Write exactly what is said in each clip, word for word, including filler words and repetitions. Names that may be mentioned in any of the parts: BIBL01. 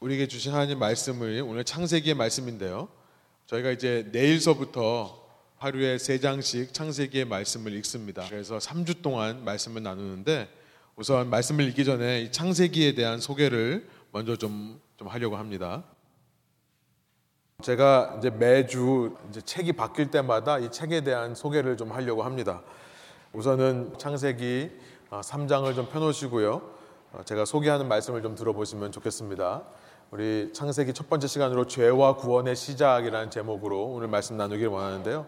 우리에게 주신 하나님 말씀을 오늘 창세기의 말씀인데요. 저희가 이제 내일서부터 하루에 세 장씩 창세기의 말씀을 읽습니다. 그래서 삼 주 동안 말씀을 나누는데 우선 말씀을 읽기 전에 이 창세기에 대한 소개를 먼저 좀, 좀 하려고 합니다. 제가 이제 매주 이제 책이 바뀔 때마다 이 책에 대한 소개를 좀 하려고 합니다. 우선은 창세기 삼 장을 좀 펴놓으시고요. 제가 소개하는 말씀을 좀 들어보시면 좋겠습니다. 우리 창세기 첫 번째 시간으로 죄와 구원의 시작이라는 제목으로 오늘 말씀 나누기를 원하는데요.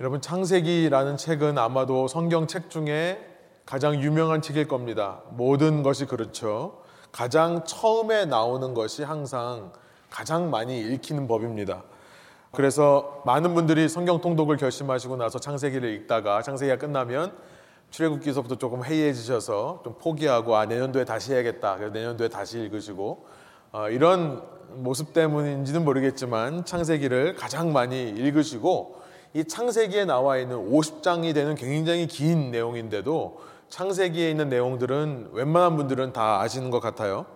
여러분, 창세기라는 책은 아마도 성경책 중에 가장 유명한 책일 겁니다. 모든 것이 그렇죠. 가장 처음에 나오는 것이 항상 가장 많이 읽히는 법입니다. 그래서 많은 분들이 성경 통독을 결심하시고 나서 창세기를 읽다가 창세기가 끝나면 출애굽기서부터 조금 해이해지셔서 좀 포기하고 아 내년도에 다시 해야겠다. 그래서 내년도에 다시 읽으시고 어, 이런 모습 때문인지는 모르겠지만 창세기를 가장 많이 읽으시고 이 창세기에 나와 있는 오십 장이 되는 굉장히 긴 내용인데도 창세기에 있는 내용들은 웬만한 분들은 다 아시는 것 같아요.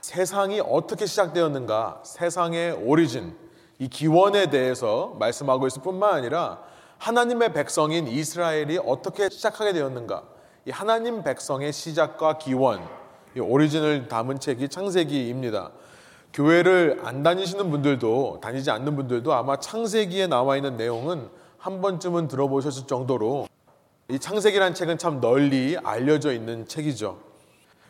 세상이 어떻게 시작되었는가, 세상의 오리진, 이 기원에 대해서 말씀하고 있을 뿐만 아니라 하나님의 백성인 이스라엘이 어떻게 시작하게 되었는가, 이 하나님 백성의 시작과 기원, 이 오리진을 담은 책이 창세기입니다. 교회를 안 다니시는 분들도 다니지 않는 분들도 아마 창세기에 나와 있는 내용은 한 번쯤은 들어보셨을 정도로 이 창세기란 책은 참 널리 알려져 있는 책이죠.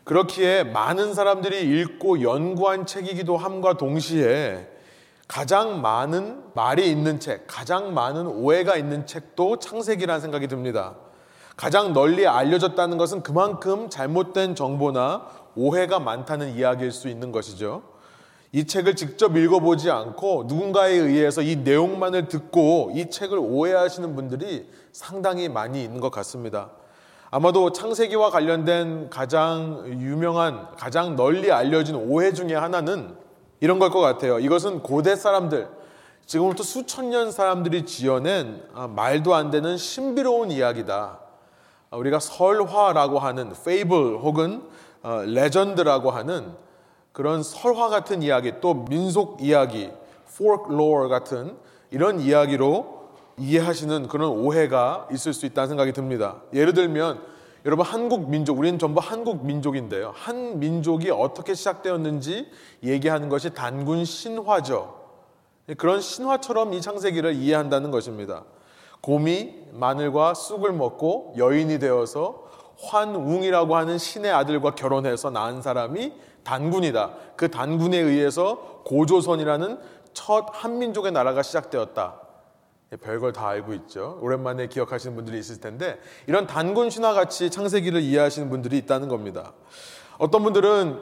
그렇기에 많은 사람들이 읽고 연구한 책이기도 함과 동시에 가장 많은 말이 있는 책, 가장 많은 오해가 있는 책도 창세기라는 생각이 듭니다. 가장 널리 알려졌다는 것은 그만큼 잘못된 정보나 오해가 많다는 이야기일 수 있는 것이죠. 이 책을 직접 읽어보지 않고 누군가에 의해서 이 내용만을 듣고 이 책을 오해하시는 분들이 상당히 많이 있는 것 같습니다. 아마도 창세기와 관련된 가장 유명한, 가장 널리 알려진 오해 중에 하나는 이런 걸 것 같아요. 이것은 고대 사람들, 지금부터 수천 년 사람들이 지어낸 말도 안 되는 신비로운 이야기다. 우리가 설화라고 하는 페이블 혹은 레전드라고 하는 그런 설화 같은 이야기, 또 민속 이야기, folklore 같은 이런 이야기로 이해하시는 그런 오해가 있을 수 있다는 생각이 듭니다. 예를 들면 여러분, 한국 민족, 우리는 전부 한국 민족인데요. 한 민족이 어떻게 시작되었는지 얘기하는 것이 단군 신화죠. 그런 신화처럼 이 창세기를 이해한다는 것입니다. 곰이 마늘과 쑥을 먹고 여인이 되어서 환웅이라고 하는 신의 아들과 결혼해서 낳은 사람이 단군이다. 그 단군에 의해서 고조선이라는 첫 한민족의 나라가 시작되었다. 별걸 다 알고 있죠. 오랜만에 기억하시는 분들이 있을 텐데 이런 단군 신화같이 창세기를 이해하시는 분들이 있다는 겁니다. 어떤 분들은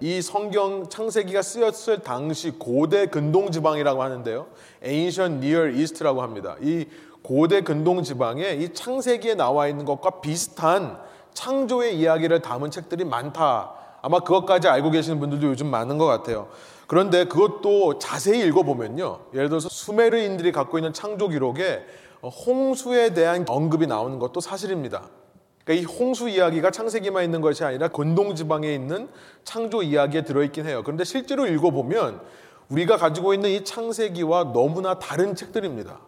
이 성경 창세기가 쓰였을 당시 고대 근동지방이라고 하는데요. Ancient Near East라고 합니다. 이 고대 근동지방에 이 창세기에 나와 있는 것과 비슷한 창조의 이야기를 담은 책들이 많다. 아마 그것까지 알고 계시는 분들도 요즘 많은 것 같아요. 그런데 그것도 자세히 읽어보면요. 예를 들어서 수메르인들이 갖고 있는 창조 기록에 홍수에 대한 언급이 나오는 것도 사실입니다. 그러니까 이 홍수 이야기가 창세기만 있는 것이 아니라 건동지방에 있는 창조 이야기에 들어있긴 해요. 그런데 실제로 읽어보면 우리가 가지고 있는 이 창세기와 너무나 다른 책들입니다.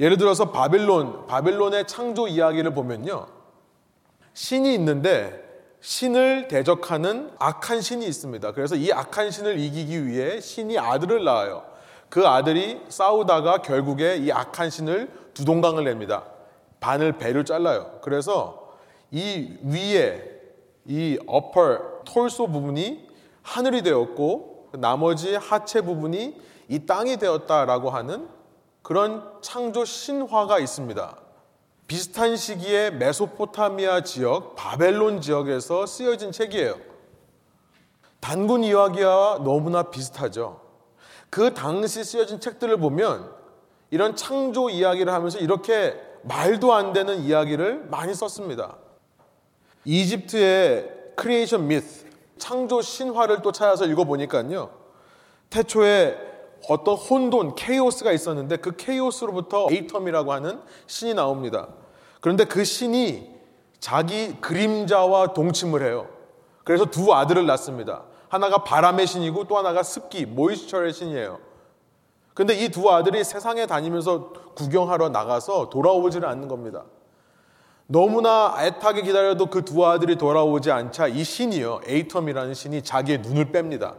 예를 들어서 바빌론, 바빌론의 창조 이야기를 보면요. 신이 있는데 신을 대적하는 악한 신이 있습니다. 그래서 이 악한 신을 이기기 위해 신이 아들을 낳아요. 그 아들이 싸우다가 결국에 이 악한 신을 두 동강을 냅니다. 반을 배를 잘라요. 그래서 이 위에 이 upper 톨소 부분이 하늘이 되었고 나머지 하체 부분이 이 땅이 되었다라고 하는 그런 창조 신화가 있습니다. 비슷한 시기에 메소포타미아 지역, 바벨론 지역에서 쓰여진 책이에요. 단군 이야기와 너무나 비슷하죠. 그 당시 쓰여진 책들을 보면 이런 창조 이야기를 하면서 이렇게 말도 안 되는 이야기를 많이 썼습니다. 이집트의 크리에이션 미스, 창조 신화를 또 찾아서 읽어보니까요. 태초에 어떤 혼돈, 케이오스가 있었는데 그 케이오스로부터 에이텀이라고 하는 신이 나옵니다. 그런데 그 신이 자기 그림자와 동침을 해요. 그래서 두 아들을 낳습니다. 하나가 바람의 신이고 또 하나가 습기, 모이스처의 신이에요. 근데 이 두 아들이 세상에 다니면서 구경하러 나가서 돌아오지를 않는 겁니다. 너무나 애타게 기다려도 그 두 아들이 돌아오지 않자 이 신이요, 에이텀이라는 신이 자기의 눈을 뺍니다.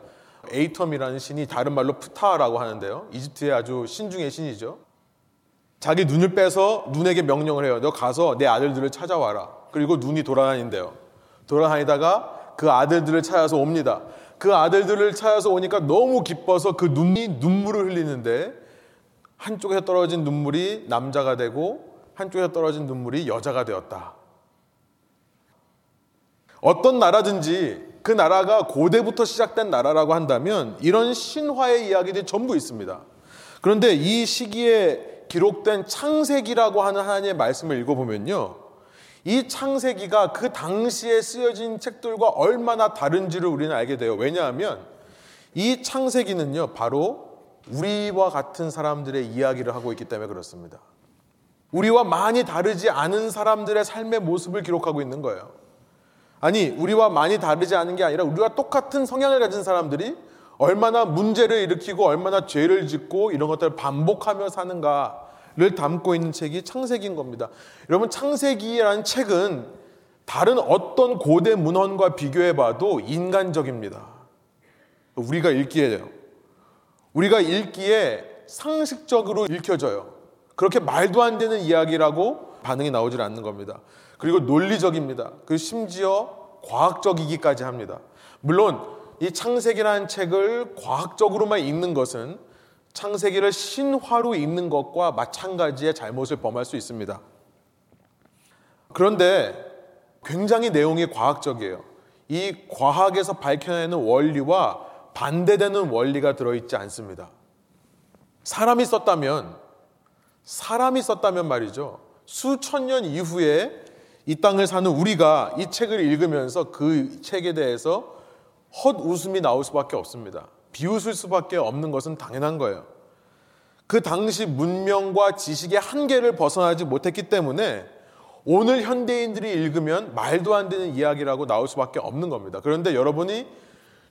에이텀이라는 신이 다른 말로 푸타라고 하는데요, 이집트의 아주 신 중의 신이죠. 자기 눈을 빼서 눈에게 명령을 해요. 너 가서 내 아들들을 찾아와라. 그리고 눈이 돌아다닌대요. 돌아다니다가 그 아들들을 찾아서 옵니다. 그 아들들을 찾아서 오니까 너무 기뻐서 그 눈이 눈물을 흘리는데, 한쪽에서 떨어진 눈물이 남자가 되고 한쪽에서 떨어진 눈물이 여자가 되었다. 어떤 나라든지 그 나라가 고대부터 시작된 나라라고 한다면 이런 신화의 이야기들이 전부 있습니다. 그런데 이 시기에 기록된 창세기라고 하는 하나님의 말씀을 읽어보면요, 이 창세기가 그 당시에 쓰여진 책들과 얼마나 다른지를 우리는 알게 돼요. 왜냐하면 이 창세기는요, 바로 우리와 같은 사람들의 이야기를 하고 있기 때문에 그렇습니다. 우리와 많이 다르지 않은 사람들의 삶의 모습을 기록하고 있는 거예요. 아니, 우리와 많이 다르지 않은 게 아니라 우리와 똑같은 성향을 가진 사람들이 얼마나 문제를 일으키고 얼마나 죄를 짓고 이런 것들을 반복하며 사는가를 담고 있는 책이 창세기인 겁니다. 여러분, 창세기라는 책은 다른 어떤 고대 문헌과 비교해봐도 인간적입니다. 우리가 읽기에요. 우리가 읽기에 상식적으로 읽혀져요. 그렇게 말도 안 되는 이야기라고 반응이 나오질 않는 겁니다. 그리고 논리적입니다. 그리고 심지어 과학적이기까지 합니다. 물론 이 창세기라는 책을 과학적으로만 읽는 것은 창세기를 신화로 읽는 것과 마찬가지의 잘못을 범할 수 있습니다. 그런데 굉장히 내용이 과학적이에요. 이 과학에서 밝혀내는 원리와 반대되는 원리가 들어있지 않습니다. 사람이 썼다면 사람이 썼다면 말이죠, 수천 년 이후에 이 땅을 사는 우리가 이 책을 읽으면서 그 책에 대해서 헛웃음이 나올 수밖에 없습니다. 비웃을 수밖에 없는 것은 당연한 거예요. 그 당시 문명과 지식의 한계를 벗어나지 못했기 때문에 오늘 현대인들이 읽으면 말도 안 되는 이야기라고 나올 수밖에 없는 겁니다. 그런데 여러분이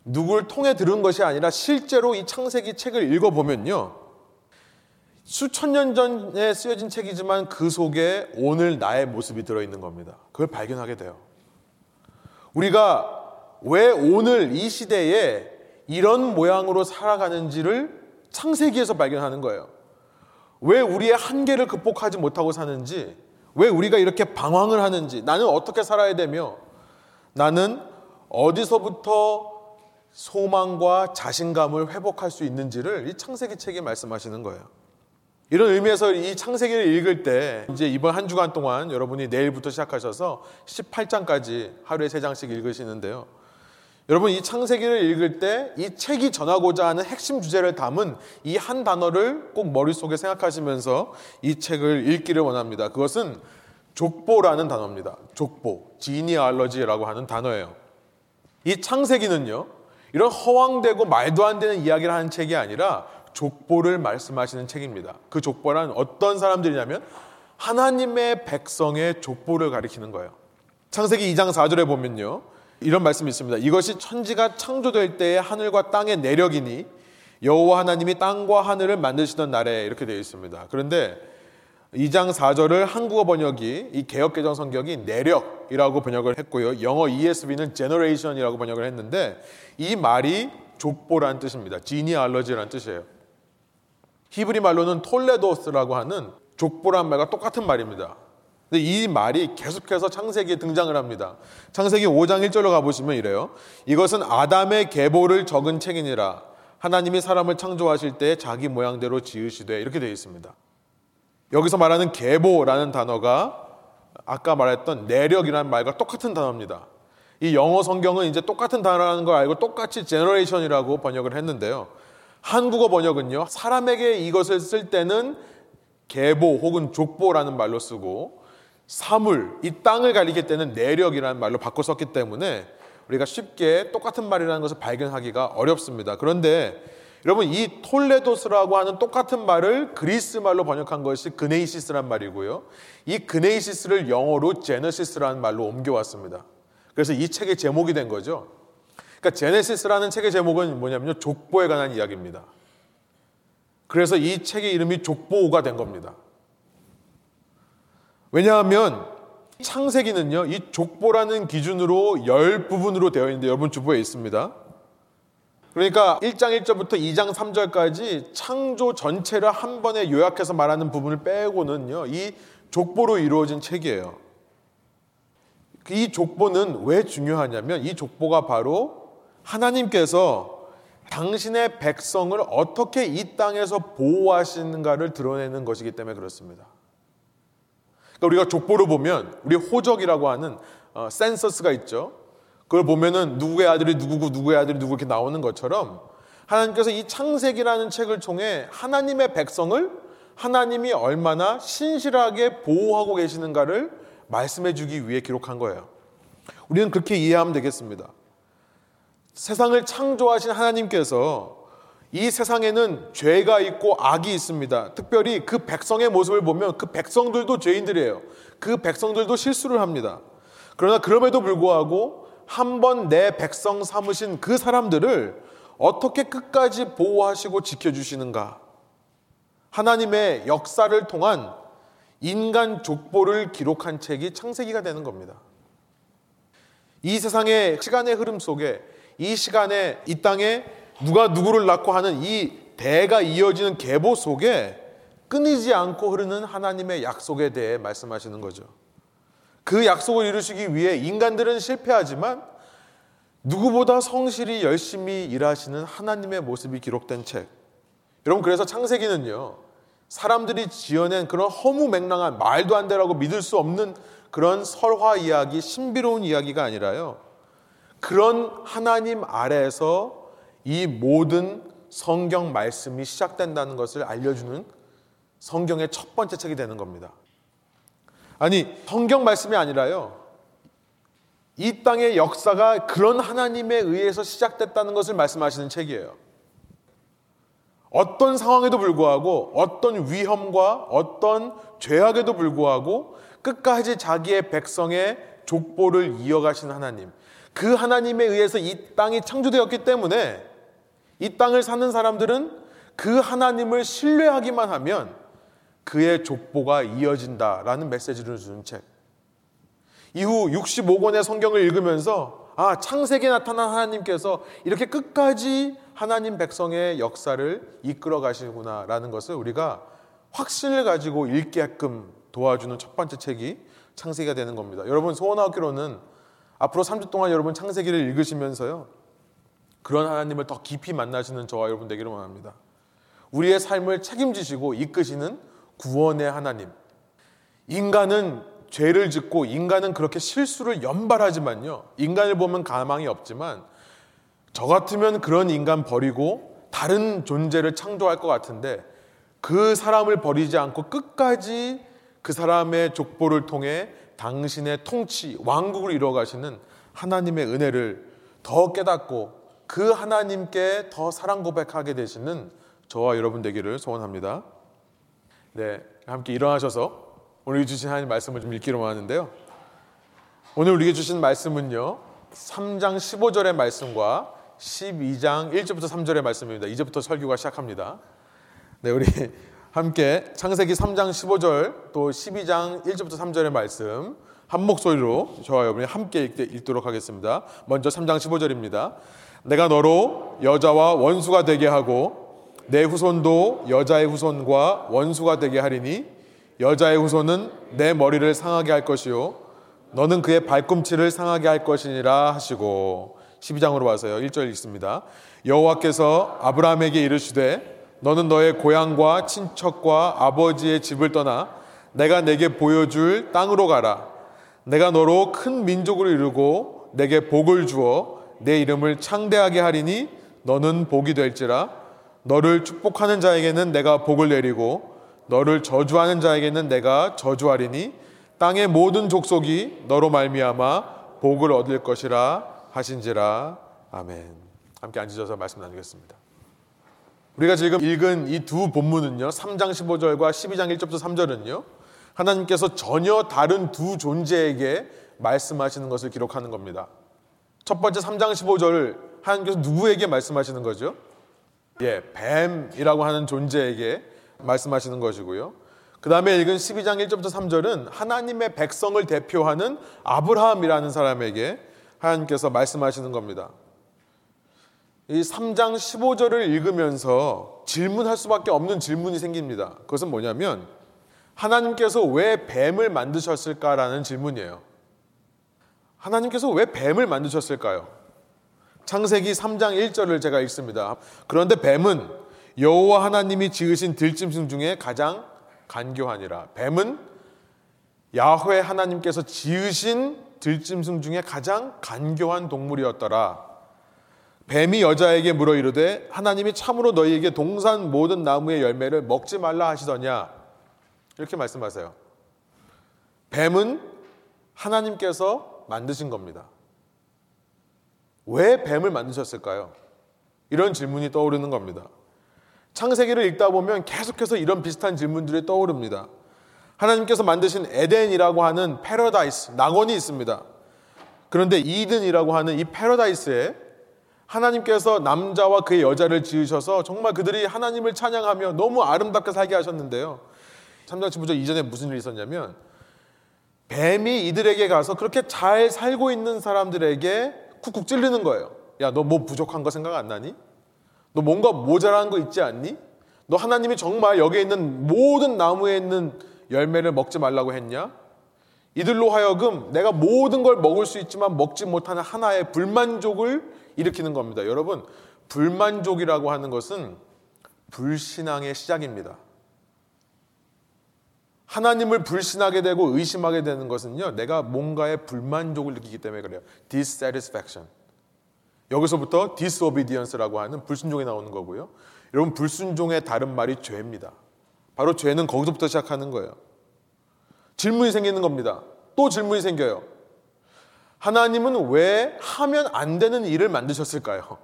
누굴 통해 들은 것이 아니라 실제로 이 창세기 책을 읽어보면요, 수천 년 전에 쓰여진 책이지만 그 속에 오늘 나의 모습이 들어있는 겁니다. 그걸 발견하게 돼요. 우리가 왜 오늘 이 시대에 이런 모양으로 살아가는지를 창세기에서 발견하는 거예요. 왜 우리의 한계를 극복하지 못하고 사는지, 왜 우리가 이렇게 방황을 하는지, 나는 어떻게 살아야 되며, 나는 어디서부터 소망과 자신감을 회복할 수 있는지를 이 창세기 책이 말씀하시는 거예요. 이런 의미에서 이 창세기를 읽을 때, 이제 이번 한 주간 동안 여러분이 내일부터 시작하셔서 십팔 장까지 하루에 세 장씩 읽으시는데요, 여러분 이 창세기를 읽을 때 이 책이 전하고자 하는 핵심 주제를 담은 이 한 단어를 꼭 머릿속에 생각하시면서 이 책을 읽기를 원합니다. 그것은 족보라는 단어입니다. 족보, genealogy라고 하는 단어예요. 이 창세기는요, 이런 허황되고 말도 안 되는 이야기를 하는 책이 아니라 족보를 말씀하시는 책입니다. 그 족보란 어떤 사람들이냐면 하나님의 백성의 족보를 가리키는 거예요. 창세기 이 장 사 절에 보면요, 이런 말씀이 있습니다. 이것이 천지가 창조될 때의 하늘과 땅의 내력이니 여호와 하나님이 땅과 하늘을 만드시던 날에, 이렇게 되어 있습니다. 그런데 이 장 사 절을 한국어 번역이, 이 개역개정 성격이 내력이라고 번역을 했고요, 영어 이에스비는 generation이라고 번역을 했는데, 이 말이 족보란 뜻입니다. genealogy라는 뜻이에요. 히브리 말로는 톨레도스라고 하는 족보란 말과 똑같은 말입니다. 근데 이 말이 계속해서 창세기에 등장을 합니다. 창세기 오 장 일 절로 가보시면 이래요. 이것은 아담의 계보를 적은 책이니라. 하나님이 사람을 창조하실 때 자기 모양대로 지으시되, 이렇게 되어 있습니다. 여기서 말하는 계보라는 단어가 아까 말했던 내력이라는 말과 똑같은 단어입니다. 이 영어 성경은 이제 똑같은 단어라는 걸 알고 똑같이 generation이라고 번역을 했는데요, 한국어 번역은요, 사람에게 이것을 쓸 때는 계보 혹은 족보라는 말로 쓰고, 사물, 이 땅을 가리킬 때는 내력이라는 말로 바꿔 썼기 때문에 우리가 쉽게 똑같은 말이라는 것을 발견하기가 어렵습니다. 그런데 여러분, 이 톨레도스라고 하는 똑같은 말을 그리스 말로 번역한 것이 그네이시스란 말이고요, 이 그네이시스를 영어로 제네시스라는 말로 옮겨왔습니다. 그래서 이 책의 제목이 된 거죠. 그러니까 제네시스라는 책의 제목은 뭐냐면요, 족보에 관한 이야기입니다. 그래서 이 책의 이름이 족보가 된 겁니다. 왜냐하면 창세기는요, 이 족보라는 기준으로 열 부분으로 되어 있는데, 여러분 주보에 있습니다. 그러니까 일 장 일 절부터 이 장 삼 절까지 창조 전체를 한 번에 요약해서 말하는 부분을 빼고는요, 이 족보로 이루어진 책이에요. 이 족보는 왜 중요하냐면, 이 족보가 바로 하나님께서 당신의 백성을 어떻게 이 땅에서 보호하시는가를 드러내는 것이기 때문에 그렇습니다. 그러니까 우리가 족보를 보면 우리 호적이라고 하는 어, 센서스가 있죠. 그걸 보면은 누구의 아들이 누구고 누구의 아들이 누구 이렇게 나오는 것처럼, 하나님께서 이 창세기라는 책을 통해 하나님의 백성을 하나님이 얼마나 신실하게 보호하고 계시는가를 말씀해 주기 위해 기록한 거예요. 우리는 그렇게 이해하면 되겠습니다. 세상을 창조하신 하나님께서 이 세상에는 죄가 있고 악이 있습니다. 특별히 그 백성의 모습을 보면 그 백성들도 죄인들이에요. 그 백성들도 실수를 합니다. 그러나 그럼에도 불구하고 한 번 내 백성 삼으신 그 사람들을 어떻게 끝까지 보호하시고 지켜주시는가. 하나님의 역사를 통한 인간 족보를 기록한 책이 창세기가 되는 겁니다. 이 세상의 시간의 흐름 속에, 이 시간에, 이 땅에 누가 누구를 낳고 하는 이 대가 이어지는 계보 속에 끊이지 않고 흐르는 하나님의 약속에 대해 말씀하시는 거죠. 그 약속을 이루시기 위해 인간들은 실패하지만 누구보다 성실히 열심히 일하시는 하나님의 모습이 기록된 책. 여러분, 그래서 창세기는요, 사람들이 지어낸 그런 허무 맹랑한, 말도 안 되라고 믿을 수 없는 그런 설화 이야기, 신비로운 이야기가 아니라요, 그런 하나님 아래에서 이 모든 성경 말씀이 시작된다는 것을 알려주는 성경의 첫 번째 책이 되는 겁니다. 아니, 성경 말씀이 아니라요, 이 땅의 역사가 그런 하나님에 의해서 시작됐다는 것을 말씀하시는 책이에요. 어떤 상황에도 불구하고, 어떤 위험과 어떤 죄악에도 불구하고 끝까지 자기의 백성의 족보를 이어가신 하나님, 그 하나님에 의해서 이 땅이 창조되었기 때문에 이 땅을 사는 사람들은 그 하나님을 신뢰하기만 하면 그의 족보가 이어진다라는 메시지를 주는 책. 이후 육십오 권의 성경을 읽으면서, 아, 창세기에 나타난 하나님께서 이렇게 끝까지 하나님 백성의 역사를 이끌어 가시구나라는 것을 우리가 확신을 가지고 읽게끔 도와주는 첫 번째 책이 창세기가 되는 겁니다. 여러분, 소원하기로는 앞으로 삼 주 동안 여러분 창세기를 읽으시면서요, 그런 하나님을 더 깊이 만나시는 저와 여러분 되기를 원합니다. 우리의 삶을 책임지시고 이끄시는 구원의 하나님. 인간은 죄를 짓고 인간은 그렇게 실수를 연발하지만요, 인간을 보면 가망이 없지만 저 같으면 그런 인간 버리고 다른 존재를 창조할 것 같은데, 그 사람을 버리지 않고 끝까지 그 사람의 족보를 통해 당신의 통치, 왕국을 이뤄가시는 하나님의 은혜를 더 깨닫고 그 하나님께 더 사랑 고백하게 되시는 저와 여러분 되기를 소원합니다. 네, 함께 일어나셔서 오늘 주신 하나님 말씀을 좀 읽기로 하는데요. 오늘 우리에게 주신 말씀은요, 삼 장 십오 절의 말씀과 십이 장 일 절부터 삼 절의 말씀입니다. 이제부터 설교가 시작합니다. 네, 우리 함께 창세기 삼 장 십오 절 또 십이 장 일 절부터 삼 절의 말씀 한 목소리로 저와 여러분이 함께 읽도록 하겠습니다. 먼저 삼 장 십오 절입니다. 내가 너로 여자와 원수가 되게 하고 내 후손도 여자의 후손과 원수가 되게 하리니 여자의 후손은 내 머리를 상하게 할 것이요 너는 그의 발꿈치를 상하게 할 것이니라 하시고. 십이 장으로 와서요, 일 절 읽습니다. 여호와께서 아브라함에게 이르시되 너는 너의 고향과 친척과 아버지의 집을 떠나 내가 내게 보여줄 땅으로 가라. 내가 너로 큰 민족을 이루고 내게 복을 주어 내 이름을 창대하게 하리니 너는 복이 될지라. 너를 축복하는 자에게는 내가 복을 내리고 너를 저주하는 자에게는 내가 저주하리니 땅의 모든 족속이 너로 말미암아 복을 얻을 것이라 하신지라. 아멘. 함께 앉으셔서 말씀 나누겠습니다. 우리가 지금 읽은 이 두 본문은요, 삼 장 십오 절과 십이 장 일 절부터 삼 절은요, 하나님께서 전혀 다른 두 존재에게 말씀하시는 것을 기록하는 겁니다. 첫 번째 삼 장 십오 절 하나님께서 누구에게 말씀하시는 거죠? 예, 뱀이라고 하는 존재에게 말씀하시는 것이고요. 그 다음에 읽은 십이 장 일 절부터 삼 절은 하나님의 백성을 대표하는 아브라함이라는 사람에게 하나님께서 말씀하시는 겁니다. 이 삼 장 십오 절을 읽으면서 질문할 수밖에 없는 질문이 생깁니다. 그것은 뭐냐면 하나님께서 왜 뱀을 만드셨을까라는 질문이에요. 하나님께서 왜 뱀을 만드셨을까요? 창세기 삼 장 일 절을 제가 읽습니다. 그런데 뱀은 여호와 하나님이 지으신 들짐승 중에 가장 간교하니라. 뱀은 야훼 하나님께서 지으신 들짐승 중에 가장 간교한 동물이었더라. 뱀이 여자에게 물어 이르되 하나님이 참으로 너희에게 동산 모든 나무의 열매를 먹지 말라 하시더냐? 이렇게 말씀하세요. 뱀은 하나님께서 만드신 겁니다. 왜 뱀을 만드셨을까요? 이런 질문이 떠오르는 겁니다. 창세기를 읽다 보면 계속해서 이런 비슷한 질문들이 떠오릅니다. 하나님께서 만드신 에덴이라고 하는 패러다이스, 낙원이 있습니다. 그런데 이든이라고 하는 이 패러다이스에 하나님께서 남자와 그의 여자를 지으셔서 정말 그들이 하나님을 찬양하며 너무 아름답게 살게 하셨는데요. 삼 장 십오 절 이전에 무슨 일이 있었냐면 뱀이 이들에게 가서 그렇게 잘 살고 있는 사람들에게 쿡쿡 찔리는 거예요. 야, 너 뭐 부족한 거 생각 안 나니? 너 뭔가 모자란 거 있지 않니? 너 하나님이 정말 여기에 있는 모든 나무에 있는 열매를 먹지 말라고 했냐? 이들로 하여금 내가 모든 걸 먹을 수 있지만 먹지 못하는 하나의 불만족을 일으키는 겁니다. 여러분, 불만족이라고 하는 것은 불신앙의 시작입니다. 하나님을 불신하게 되고 의심하게 되는 것은요, 내가 뭔가에 불만족을 느끼기 때문에 그래요. dissatisfaction. 여기서부터 disobedience라고 하는 불순종이 나오는 거고요. 여러분, 불순종의 다른 말이 죄입니다. 바로 죄는 거기서부터 시작하는 거예요. 질문이 생기는 겁니다. 또 질문이 생겨요. 하나님은 왜 하면 안 되는 일을 만드셨을까요?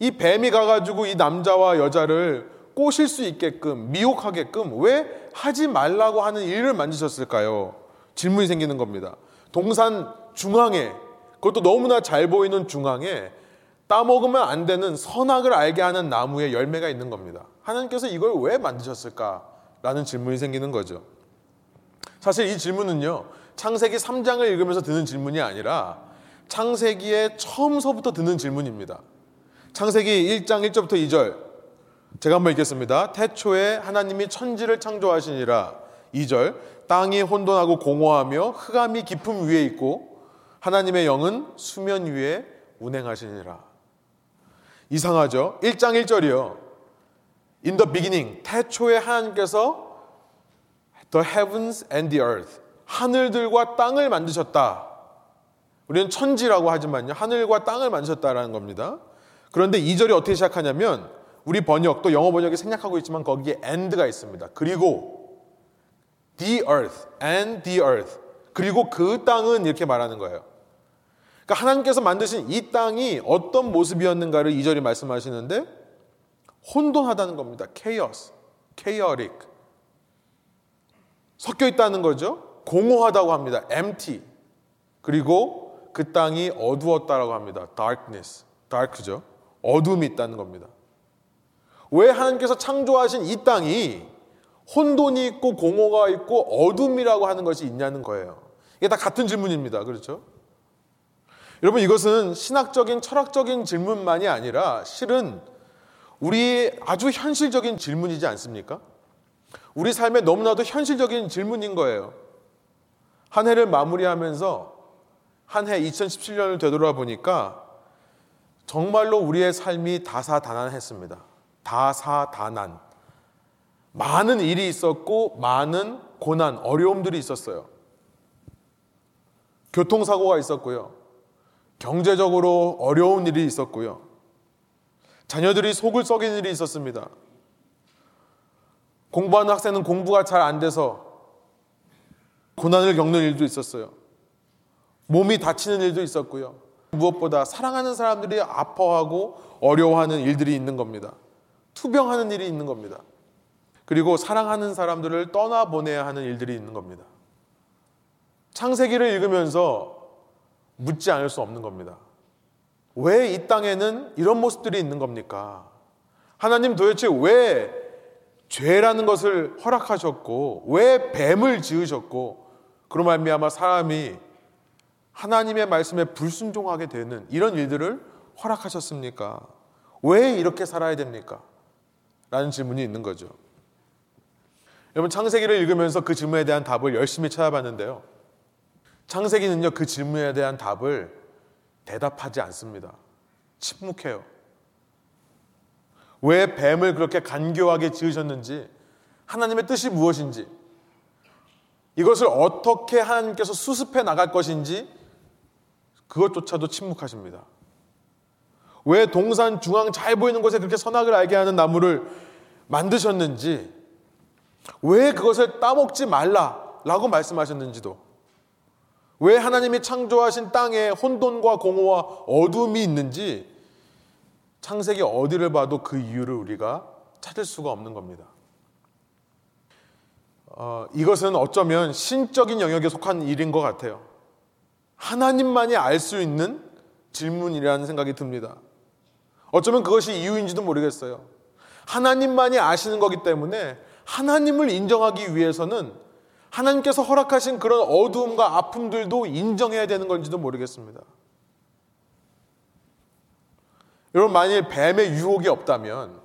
이 뱀이 가가지고 이 남자와 여자를 꼬실 수 있게끔, 미혹하게끔 왜 하지 말라고 하는 일을 만드셨을까요? 질문이 생기는 겁니다. 동산 중앙에, 그것도 너무나 잘 보이는 중앙에 따먹으면 안 되는 선악을 알게 하는 나무에 열매가 있는 겁니다. 하나님께서 이걸 왜 만드셨을까라는 질문이 생기는 거죠. 사실 이 질문은요, 창세기 삼 장을 읽으면서 드는 질문이 아니라 창세기의 처음서부터 드는 질문입니다. 창세기 일 장 일 절부터 이 절 제가 한번 읽겠습니다. 태초에 하나님이 천지를 창조하시니라. 이 절, 땅이 혼돈하고 공허하며 흑암이 깊음 위에 있고 하나님의 영은 수면 위에 운행하시니라. 이상하죠? 일 장 일 절이요. In the beginning, 태초에 하나님께서 the heavens and the earth, 하늘들과 땅을 만드셨다. 우리는 천지라고 하지만요, 하늘과 땅을 만드셨다라는 겁니다. 그런데 이 절이 어떻게 시작하냐면 우리 번역도 영어 번역이 생략하고 있지만 거기에 and가 있습니다. 그리고 the earth and the earth, 그리고 그 땅은, 이렇게 말하는 거예요. 그러니까 하나님께서 만드신 이 땅이 어떤 모습이었는가를 이 절이 말씀하시는데 혼돈하다는 겁니다. chaos, chaotic, 섞여 있다는 거죠. 공허하다고 합니다. empty. 그리고 그 땅이 어두웠다라고 합니다. darkness, dark죠. 어둠이 있다는 겁니다. 왜 하나님께서 창조하신 이 땅이 혼돈이 있고 공허가 있고 어둠이라고 하는 것이 있냐는 거예요. 이게 다 같은 질문입니다. 그렇죠? 여러분, 이것은 신학적인 철학적인 질문만이 아니라 실은 우리 아주 현실적인 질문이지 않습니까? 우리 삶에 너무나도 현실적인 질문인 거예요. 한 해를 마무리하면서 한 해 이천십칠 년을 되돌아보니까 정말로 우리의 삶이 다사다난했습니다. 다사다난. 많은 일이 있었고 많은 고난, 어려움들이 있었어요. 교통사고가 있었고요. 경제적으로 어려운 일이 있었고요. 자녀들이 속을 썩인 일이 있었습니다. 공부하는 학생은 공부가 잘 안 돼서 고난을 겪는 일도 있었어요. 몸이 다치는 일도 있었고요. 무엇보다 사랑하는 사람들이 아파하고 어려워하는 일들이 있는 겁니다. 투병하는 일이 있는 겁니다. 그리고 사랑하는 사람들을 떠나보내야 하는 일들이 있는 겁니다. 창세기를 읽으면서 묻지 않을 수 없는 겁니다. 왜 이 땅에는 이런 모습들이 있는 겁니까? 하나님 도대체 왜 죄라는 것을 허락하셨고 왜 뱀을 지으셨고 그런 말미암아 사람이 하나님의 말씀에 불순종하게 되는 이런 일들을 허락하셨습니까? 왜 이렇게 살아야 됩니까? 라는 질문이 있는 거죠. 여러분, 창세기를 읽으면서 그 질문에 대한 답을 열심히 찾아봤는데요, 창세기는요 그 질문에 대한 답을 대답하지 않습니다. 침묵해요. 왜 뱀을 그렇게 간교하게 지으셨는지, 하나님의 뜻이 무엇인지, 이것을 어떻게 하나님께서 수습해 나갈 것인지 그것조차도 침묵하십니다. 왜 동산 중앙 잘 보이는 곳에 그렇게 선악을 알게 하는 나무를 만드셨는지, 왜 그것을 따먹지 말라라고 말씀하셨는지도, 왜 하나님이 창조하신 땅에 혼돈과 공허와 어둠이 있는지 창세기 어디를 봐도 그 이유를 우리가 찾을 수가 없는 겁니다. 어, 이것은 어쩌면 신적인 영역에 속한 일인 것 같아요. 하나님만이 알 수 있는 질문이라는 생각이 듭니다. 어쩌면 그것이 이유인지도 모르겠어요. 하나님만이 아시는 거기 때문에 하나님을 인정하기 위해서는 하나님께서 허락하신 그런 어두움과 아픔들도 인정해야 되는 건지도 모르겠습니다. 여러분, 만일 뱀의 유혹이 없다면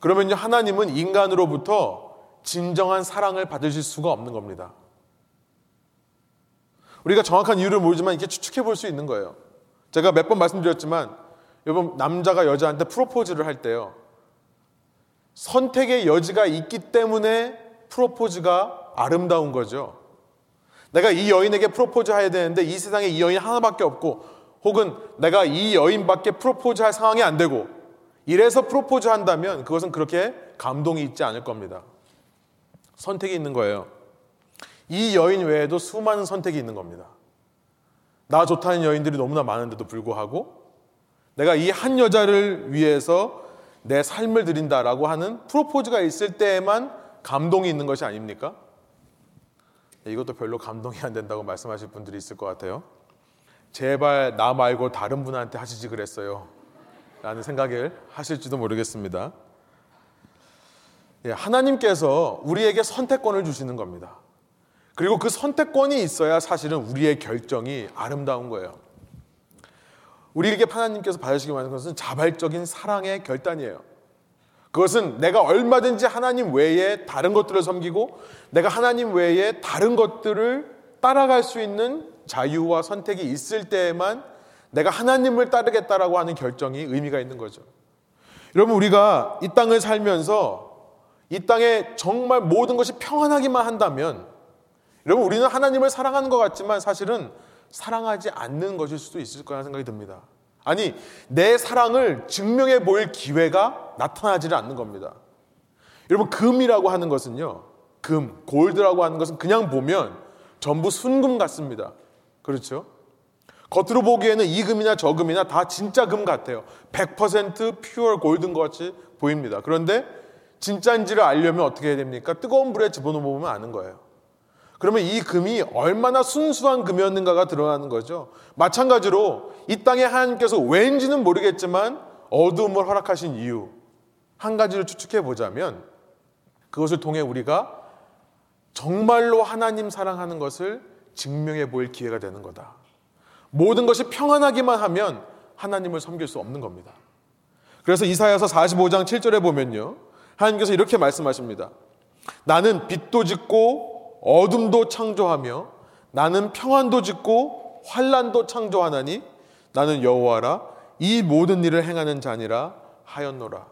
그러면 하나님은 인간으로부터 진정한 사랑을 받으실 수가 없는 겁니다. 우리가 정확한 이유를 모르지만 이렇게 추측해 볼 수 있는 거예요. 제가 몇 번 말씀드렸지만 여러분, 남자가 여자한테 프로포즈를 할 때요, 선택의 여지가 있기 때문에 프로포즈가 아름다운 거죠. 내가 이 여인에게 프로포즈 해야 되는데 이 세상에 이 여인 하나밖에 없고, 혹은 내가 이 여인밖에 프로포즈 할 상황이 안 되고, 이래서 프로포즈 한다면 그것은 그렇게 감동이 있지 않을 겁니다. 선택이 있는 거예요. 이 여인 외에도 수많은 선택이 있는 겁니다. 나 좋다는 여인들이 너무나 많은데도 불구하고 내가 이 한 여자를 위해서 내 삶을 드린다라고 하는 프로포즈가 있을 때에만 감동이 있는 것이 아닙니까? 이것도 별로 감동이 안 된다고 말씀하실 분들이 있을 것 같아요. 제발 나 말고 다른 분한테 하시지 그랬어요 라는 생각을 하실지도 모르겠습니다. 예, 하나님께서 우리에게 선택권을 주시는 겁니다. 그리고 그 선택권이 있어야 사실은 우리의 결정이 아름다운 거예요. 우리에게 하나님께서 받으시기 원하는 것은 자발적인 사랑의 결단이에요. 그것은 내가 얼마든지 하나님 외에 다른 것들을 섬기고 내가 하나님 외에 다른 것들을 따라갈 수 있는 자유와 선택이 있을 때에만 내가 하나님을 따르겠다라고 하는 결정이 의미가 있는 거죠. 여러분, 우리가 이 땅을 살면서 이 땅에 정말 모든 것이 평안하기만 한다면, 여러분, 우리는 하나님을 사랑하는 것 같지만 사실은 사랑하지 않는 것일 수도 있을 거라는 생각이 듭니다. 아니, 내 사랑을 증명해 보일 기회가 나타나지를 않는 겁니다. 여러분, 금이라고 하는 것은요, 금, 골드라고 하는 것은 그냥 보면 전부 순금 같습니다. 그렇죠? 겉으로 보기에는 이 금이나 저 금이나 다 진짜 금 같아요. 백 퍼센트 퓨어 골든 것 같이 보입니다. 그런데 진짜인지를 알려면 어떻게 해야 됩니까? 뜨거운 물에 집어넣어보면 아는 거예요. 그러면 이 금이 얼마나 순수한 금이었는가가 드러나는 거죠. 마찬가지로 이 땅에 하나님께서 왠지는 모르겠지만 어두움을 허락하신 이유, 한 가지를 추측해 보자면 그것을 통해 우리가 정말로 하나님 사랑하는 것을 증명해 보일 기회가 되는 거다. 모든 것이 평안하기만 하면 하나님을 섬길 수 없는 겁니다. 그래서 이사야서 사십오 장 칠 절에 보면요, 하나님께서 이렇게 말씀하십니다. 나는 빛도 짓고 어둠도 창조하며 나는 평안도 짓고 환난도 창조하나니 나는 여호와라 이 모든 일을 행하는 자니라 하였노라.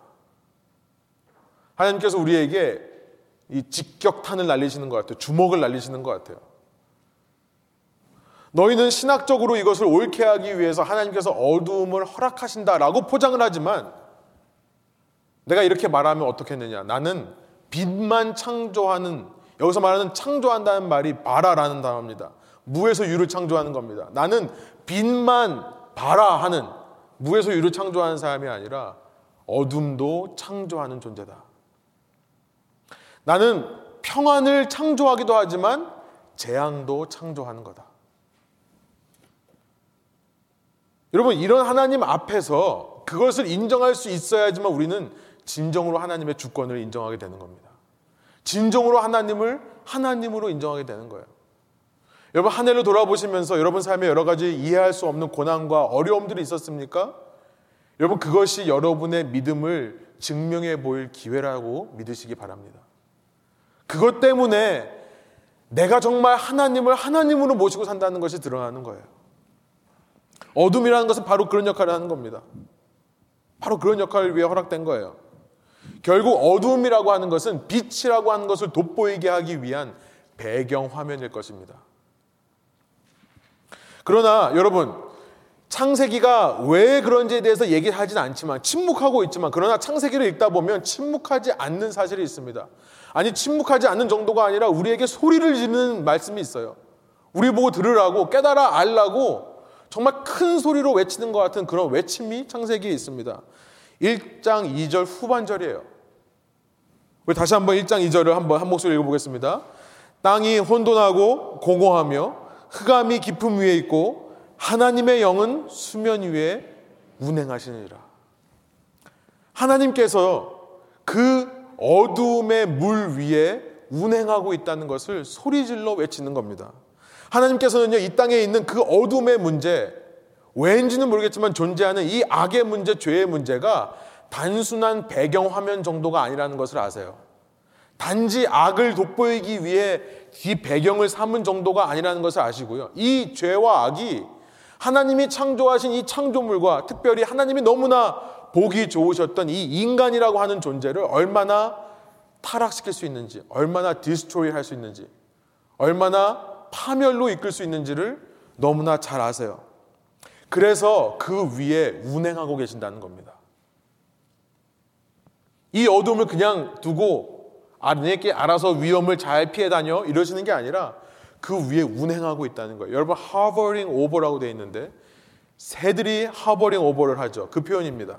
하나님께서 우리에게 이 직격탄을 날리시는 것 같아요. 주먹을 날리시는 것 같아요. 너희는 신학적으로 이것을 옳게 하기 위해서 하나님께서 어두움을 허락하신다라고 포장을 하지만, 내가 이렇게 말하면 어떻게 했느냐, 나는 빛만 창조하는, 여기서 말하는 창조한다는 말이 바라라는 단어입니다. 무에서 유를 창조하는 겁니다. 나는 빛만 바라하는, 무에서 유를 창조하는 사람이 아니라 어둠도 창조하는 존재다. 나는 평안을 창조하기도 하지만 재앙도 창조하는 거다. 여러분, 이런 하나님 앞에서 그것을 인정할 수 있어야지만 우리는 진정으로 하나님의 주권을 인정하게 되는 겁니다. 진정으로 하나님을 하나님으로 인정하게 되는 거예요. 여러분, 한 해를 돌아보시면서 여러분 삶에 여러 가지 이해할 수 없는 고난과 어려움들이 있었습니까? 여러분, 그것이 여러분의 믿음을 증명해 보일 기회라고 믿으시기 바랍니다. 그것 때문에 내가 정말 하나님을 하나님으로 모시고 산다는 것이 드러나는 거예요. 어둠이라는 것은 바로 그런 역할을 하는 겁니다. 바로 그런 역할을 위해 허락된 거예요. 결국 어둠이라고 하는 것은 빛이라고 하는 것을 돋보이게 하기 위한 배경화면일 것입니다. 그러나 여러분, 창세기가 왜 그런지에 대해서 얘기하진 않지만, 침묵하고 있지만, 그러나 창세기를 읽다 보면 침묵하지 않는 사실이 있습니다. 아니, 침묵하지 않는 정도가 아니라 우리에게 소리를 지르는 말씀이 있어요. 우리 보고 들으라고, 깨달아 알라고 정말 큰 소리로 외치는 것 같은 그런 외침이 창세기에 있습니다. 일 장 이 절 후반절이에요. 우리 다시 한번 일 장 이 절을 한번 한 목소리 읽어보겠습니다. 땅이 혼돈하고 공허하며 흑암이 깊음 위에 있고 하나님의 영은 수면 위에 운행하시느니라. 하나님께서 그 어둠의 물 위에 운행하고 있다는 것을 소리질러 외치는 겁니다. 하나님께서는요, 이 땅에 있는 그 어둠의 문제, 왠지는 모르겠지만 존재하는 이 악의 문제, 죄의 문제가 단순한 배경화면 정도가 아니라는 것을 아세요. 단지 악을 돋보이기 위해 이 배경을 삼은 정도가 아니라는 것을 아시고요. 이 죄와 악이 하나님이 창조하신 이 창조물과 특별히 하나님이 너무나 보기 좋으셨던 이 인간이라고 하는 존재를 얼마나 타락시킬 수 있는지, 얼마나 디스트로이 할 수 있는지, 얼마나 파멸로 이끌 수 있는지를 너무나 잘 아세요. 그래서 그 위에 운행하고 계신다는 겁니다. 이 어둠을 그냥 두고 아내께 알아서 위험을 잘 피해 다녀 이러시는 게 아니라 그 위에 운행하고 있다는 거예요. 여러분, hovering over라고 되어 있는데 새들이 hovering over를 하죠. 그 표현입니다.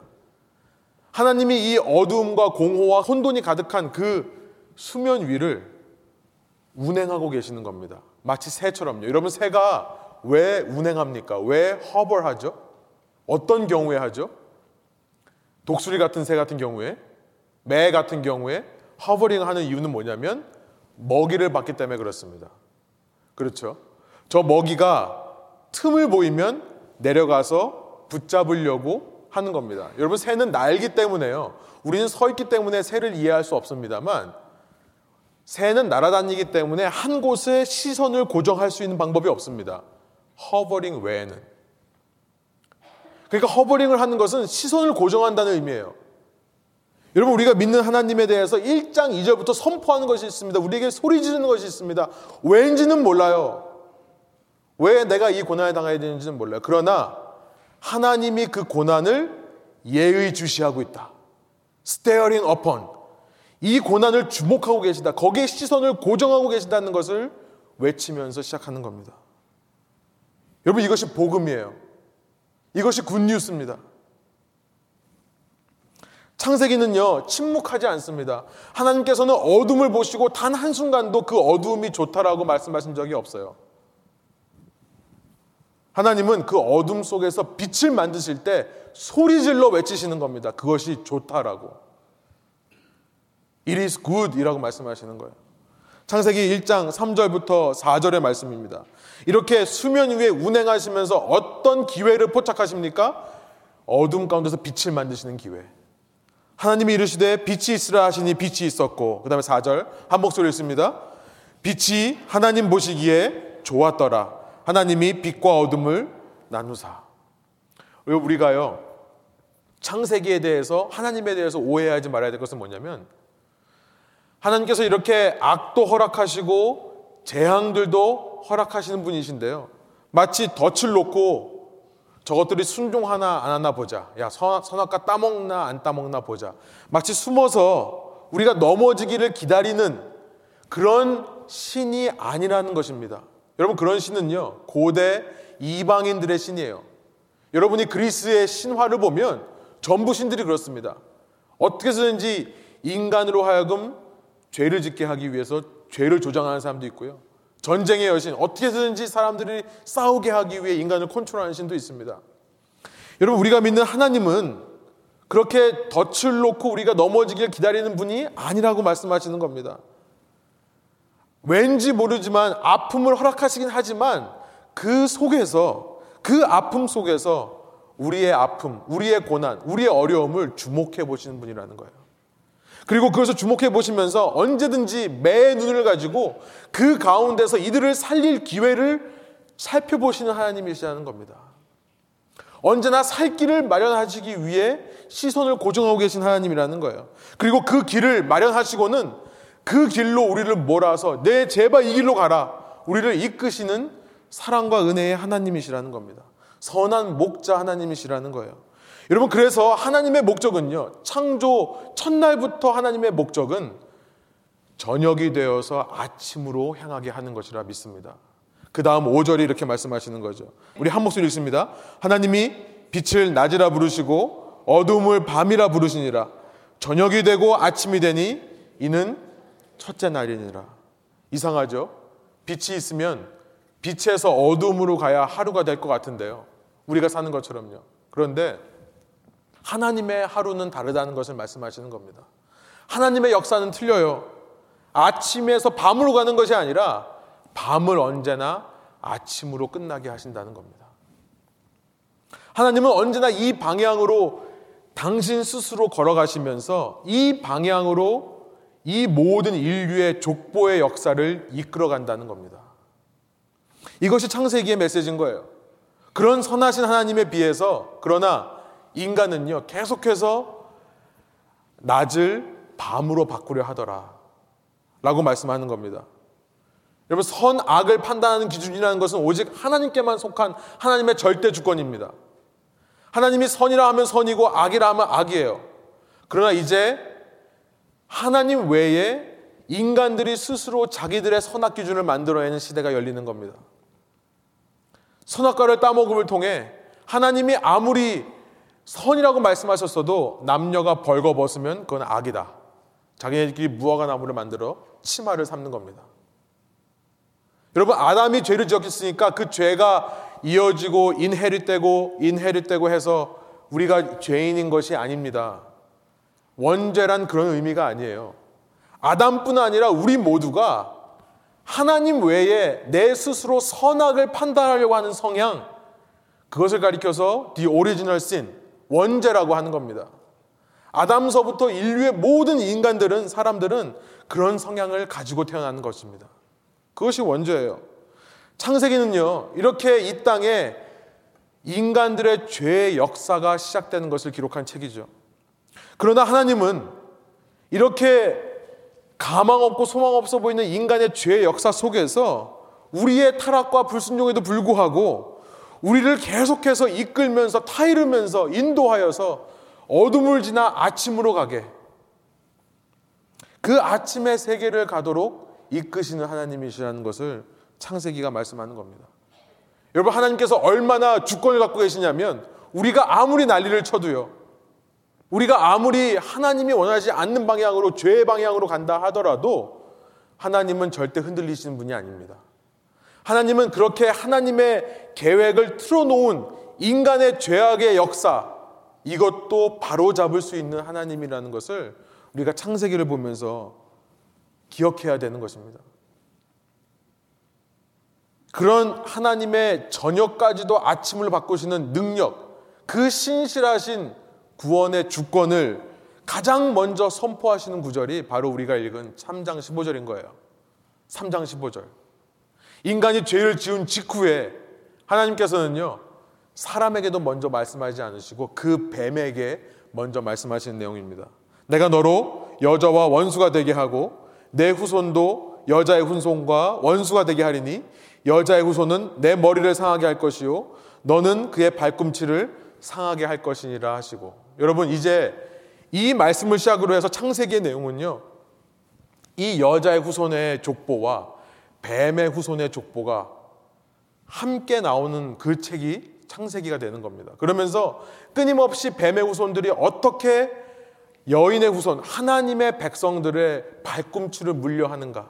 하나님이 이 어둠과 공허와 혼돈이 가득한 그 수면 위를 운행하고 계시는 겁니다. 마치 새처럼요. 여러분, 새가 왜 운행합니까? 왜 hover하죠? 어떤 경우에 하죠? 독수리 같은 새 같은 경우에, 매 같은 경우에 hovering하는 이유는 뭐냐면 먹이를 받기 때문에 그렇습니다. 그렇죠. 저 먹이가 틈을 보이면 내려가서 붙잡으려고 하는 겁니다. 여러분, 새는 날기 때문에요. 우리는 서 있기 때문에 새를 이해할 수 없습니다만, 새는 날아다니기 때문에 한 곳에 시선을 고정할 수 있는 방법이 없습니다. 허버링 외에는. 그러니까 허버링을 하는 것은 시선을 고정한다는 의미예요. 여러분, 우리가 믿는 하나님에 대해서 일 장 이 절부터 선포하는 것이 있습니다. 우리에게 소리 지르는 것이 있습니다. 왠지는 몰라요. 왜 내가 이 고난을 당해야 되는지는 몰라요. 그러나 하나님이 그 고난을 예의 주시하고 있다. Staring upon. 이 고난을 주목하고 계시다. 거기에 시선을 고정하고 계신다는 것을 외치면서 시작하는 겁니다. 여러분, 이것이 복음이에요. 이것이 굿뉴스입니다. 창세기는요, 침묵하지 않습니다. 하나님께서는 어둠을 보시고 단 한순간도 그 어둠이 좋다라고 말씀하신 적이 없어요. 하나님은 그 어둠 속에서 빛을 만드실 때 소리질러 외치시는 겁니다. 그것이 좋다라고. It is good 이라고 말씀하시는 거예요. 창세기 일 장 삼 절부터 사 절의 말씀입니다. 이렇게 수면 위에 운행하시면서 어떤 기회를 포착하십니까? 어둠 가운데서 빛을 만드시는 기회. 하나님이 이르시되 빛이 있으라 하시니 빛이 있었고, 그 다음에 사 절 한 목소리 읽습니다. 빛이 하나님 보시기에 좋았더라. 하나님이 빛과 어둠을 나누사. 우리가요, 창세기에 대해서, 하나님에 대해서 오해하지 말아야 될 것은 뭐냐면, 하나님께서 이렇게 악도 허락하시고 재앙들도 허락하시는 분이신데요, 마치 덫을 놓고 저것들이 순종하나 안 하나 보자, 야 선악과 따먹나 안 따먹나 보자, 마치 숨어서 우리가 넘어지기를 기다리는 그런 신이 아니라는 것입니다. 여러분, 그런 신은요, 고대 이방인들의 신이에요. 여러분이 그리스의 신화를 보면 전부 신들이 그렇습니다. 어떻게 해서든지 인간으로 하여금 죄를 짓게 하기 위해서 죄를 조장하는 사람도 있고요, 전쟁의 여신, 어떻게든지 사람들이 싸우게 하기 위해 인간을 컨트롤하는 신도 있습니다. 여러분, 우리가 믿는 하나님은 그렇게 덫을 놓고 우리가 넘어지길 기다리는 분이 아니라고 말씀하시는 겁니다. 왠지 모르지만 아픔을 허락하시긴 하지만 그 속에서, 그 아픔 속에서 우리의 아픔, 우리의 고난, 우리의 어려움을 주목해 보시는 분이라는 거예요. 그리고 그것을 주목해 보시면서 언제든지 매의 눈을 가지고 그 가운데서 이들을 살릴 기회를 살펴보시는 하나님이시라는 겁니다. 언제나 살 길을 마련하시기 위해 시선을 고정하고 계신 하나님이라는 거예요. 그리고 그 길을 마련하시고는 그 길로 우리를 몰아서 내 네, 제발 이 길로 가라. 우리를 이끄시는 사랑과 은혜의 하나님이시라는 겁니다. 선한 목자 하나님이시라는 거예요. 여러분, 그래서 하나님의 목적은요, 창조 첫날부터 하나님의 목적은 저녁이 되어서 아침으로 향하게 하는 것이라 믿습니다. 그 다음 오 절이 이렇게 말씀하시는 거죠. 우리 한 목소리 읽습니다. 하나님이 빛을 낮이라 부르시고 어둠을 밤이라 부르시니라. 저녁이 되고 아침이 되니 이는 첫째 날이니라. 이상하죠? 빛이 있으면 빛에서 어둠으로 가야 하루가 될 것 같은데요. 우리가 사는 것처럼요. 그런데 하나님의 하루는 다르다는 것을 말씀하시는 겁니다. 하나님의 역사는 틀려요. 아침에서 밤으로 가는 것이 아니라 밤을 언제나 아침으로 끝나게 하신다는 겁니다. 하나님은 언제나 이 방향으로 당신 스스로 걸어가시면서 이 방향으로 이 모든 인류의 족보의 역사를 이끌어간다는 겁니다. 이것이 창세기의 메시지인 거예요. 그런 선하신 하나님에 비해서 그러나 인간은요, 계속해서 낮을 밤으로 바꾸려 하더라 라고 말씀하는 겁니다. 여러분, 선악을 판단하는 기준이라는 것은 오직 하나님께만 속한 하나님의 절대 주권입니다. 하나님이 선이라 하면 선이고 악이라 하면 악이에요. 그러나 이제 하나님 외에 인간들이 스스로 자기들의 선악 기준을 만들어내는 시대가 열리는 겁니다. 선악과를 따먹음을 통해 하나님이 아무리 선이라고 말씀하셨어도 남녀가 벌거벗으면 그건 악이다. 자기네끼리 무화과 나무를 만들어 치마를 삼는 겁니다. 여러분, 아담이 죄를 지었으니까 그 죄가 이어지고 인해릿되고 인해릿되고 해서 우리가 죄인인 것이 아닙니다. 원죄란 그런 의미가 아니에요. 아담뿐 아니라 우리 모두가 하나님 외에 내 스스로 선악을 판단하려고 하는 성향, 그것을 가리켜서 the original sin, 원죄라고 하는 겁니다. 아담서부터 인류의 모든 인간들은, 사람들은 그런 성향을 가지고 태어나는 것입니다. 그것이 원죄예요. 창세기는요, 이렇게 이 땅에 인간들의 죄의 역사가 시작되는 것을 기록한 책이죠. 그러나 하나님은 이렇게 가망없고 소망없어 보이는 인간의 죄의 역사 속에서 우리의 타락과 불순종에도 불구하고 우리를 계속해서 이끌면서 타이르면서 인도하여서 어둠을 지나 아침으로 가게, 그 아침의 세계를 가도록 이끄시는 하나님이시라는 것을 창세기가 말씀하는 겁니다. 여러분, 하나님께서 얼마나 주권을 갖고 계시냐면 우리가 아무리 난리를 쳐도요, 우리가 아무리 하나님이 원하지 않는 방향으로, 죄의 방향으로 간다 하더라도 하나님은 절대 흔들리시는 분이 아닙니다. 하나님은 그렇게 하나님의 계획을 틀어놓은 인간의 죄악의 역사, 이것도 바로잡을 수 있는 하나님이라는 것을 우리가 창세기를 보면서 기억해야 되는 것입니다. 그런 하나님의 저녁까지도 아침을 바꾸시는 능력, 그 신실하신 구원의 주권을 가장 먼저 선포하시는 구절이 바로 우리가 읽은 삼 장 십오 절인 거예요. 삼 장 십오 절. 인간이 죄를 지은 직후에 하나님께서는요, 사람에게도 먼저 말씀하지 않으시고 그 뱀에게 먼저 말씀하시는 내용입니다. 내가 너로 여자와 원수가 되게 하고 내 후손도 여자의 후손과 원수가 되게 하리니 여자의 후손은 내 머리를 상하게 할 것이요 너는 그의 발꿈치를 상하게 할 것이니라 하시고. 여러분, 이제 이 말씀을 시작으로 해서 창세기의 내용은요, 이 여자의 후손의 족보와 뱀의 후손의 족보가 함께 나오는 그 책이 창세기가 되는 겁니다. 그러면서 끊임없이 뱀의 후손들이 어떻게 여인의 후손, 하나님의 백성들의 발꿈치를 물려하는가.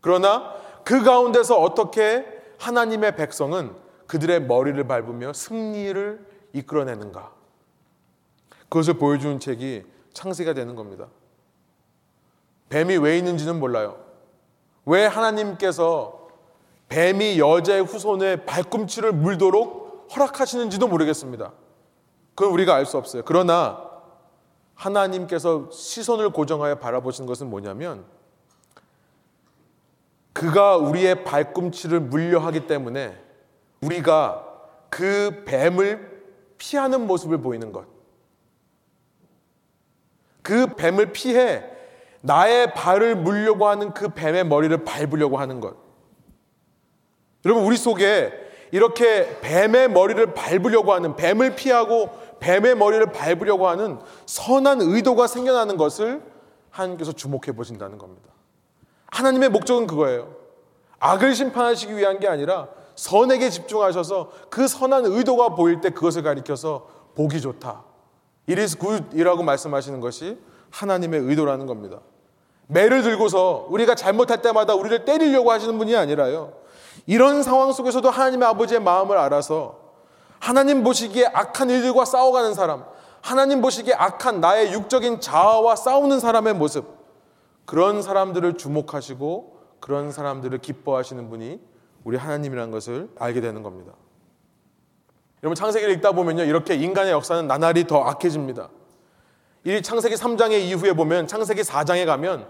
그러나 그 가운데서 어떻게 하나님의 백성은 그들의 머리를 밟으며 승리를 이끌어내는가, 그것을 보여주는 책이 창세기가 되는 겁니다. 뱀이 왜 있는지는 몰라요. 왜 하나님께서 뱀이 여자의 후손의 발꿈치를 물도록 허락하시는지도 모르겠습니다. 그건 우리가 알 수 없어요. 그러나 하나님께서 시선을 고정하여 바라보시는 것은 뭐냐면, 그가 우리의 발꿈치를 물려 하기 때문에 우리가 그 뱀을 피하는 모습을 보이는 것, 그 뱀을 피해 나의 발을 물려고 하는 그 뱀의 머리를 밟으려고 하는 것. 여러분, 우리 속에 이렇게 뱀의 머리를 밟으려고 하는, 뱀을 피하고 뱀의 머리를 밟으려고 하는 선한 의도가 생겨나는 것을 하나님께서 주목해 보신다는 겁니다. 하나님의 목적은 그거예요. 악을 심판하시기 위한 게 아니라 선에게 집중하셔서 그 선한 의도가 보일 때 그것을 가리켜서 보기 좋다, It is good이라고 말씀하시는 것이 하나님의 의도라는 겁니다. 매를 들고서 우리가 잘못할 때마다 우리를 때리려고 하시는 분이 아니라요, 이런 상황 속에서도 하나님의 아버지의 마음을 알아서 하나님 보시기에 악한 일들과 싸워가는 사람, 하나님 보시기에 악한 나의 육적인 자아와 싸우는 사람의 모습, 그런 사람들을 주목하시고 그런 사람들을 기뻐하시는 분이 우리 하나님이라는 것을 알게 되는 겁니다. 여러분, 창세기를 읽다 보면요, 이렇게 인간의 역사는 나날이 더 악해집니다. 이 창세기 삼 장의 이후에 보면, 창세기 사 장에 가면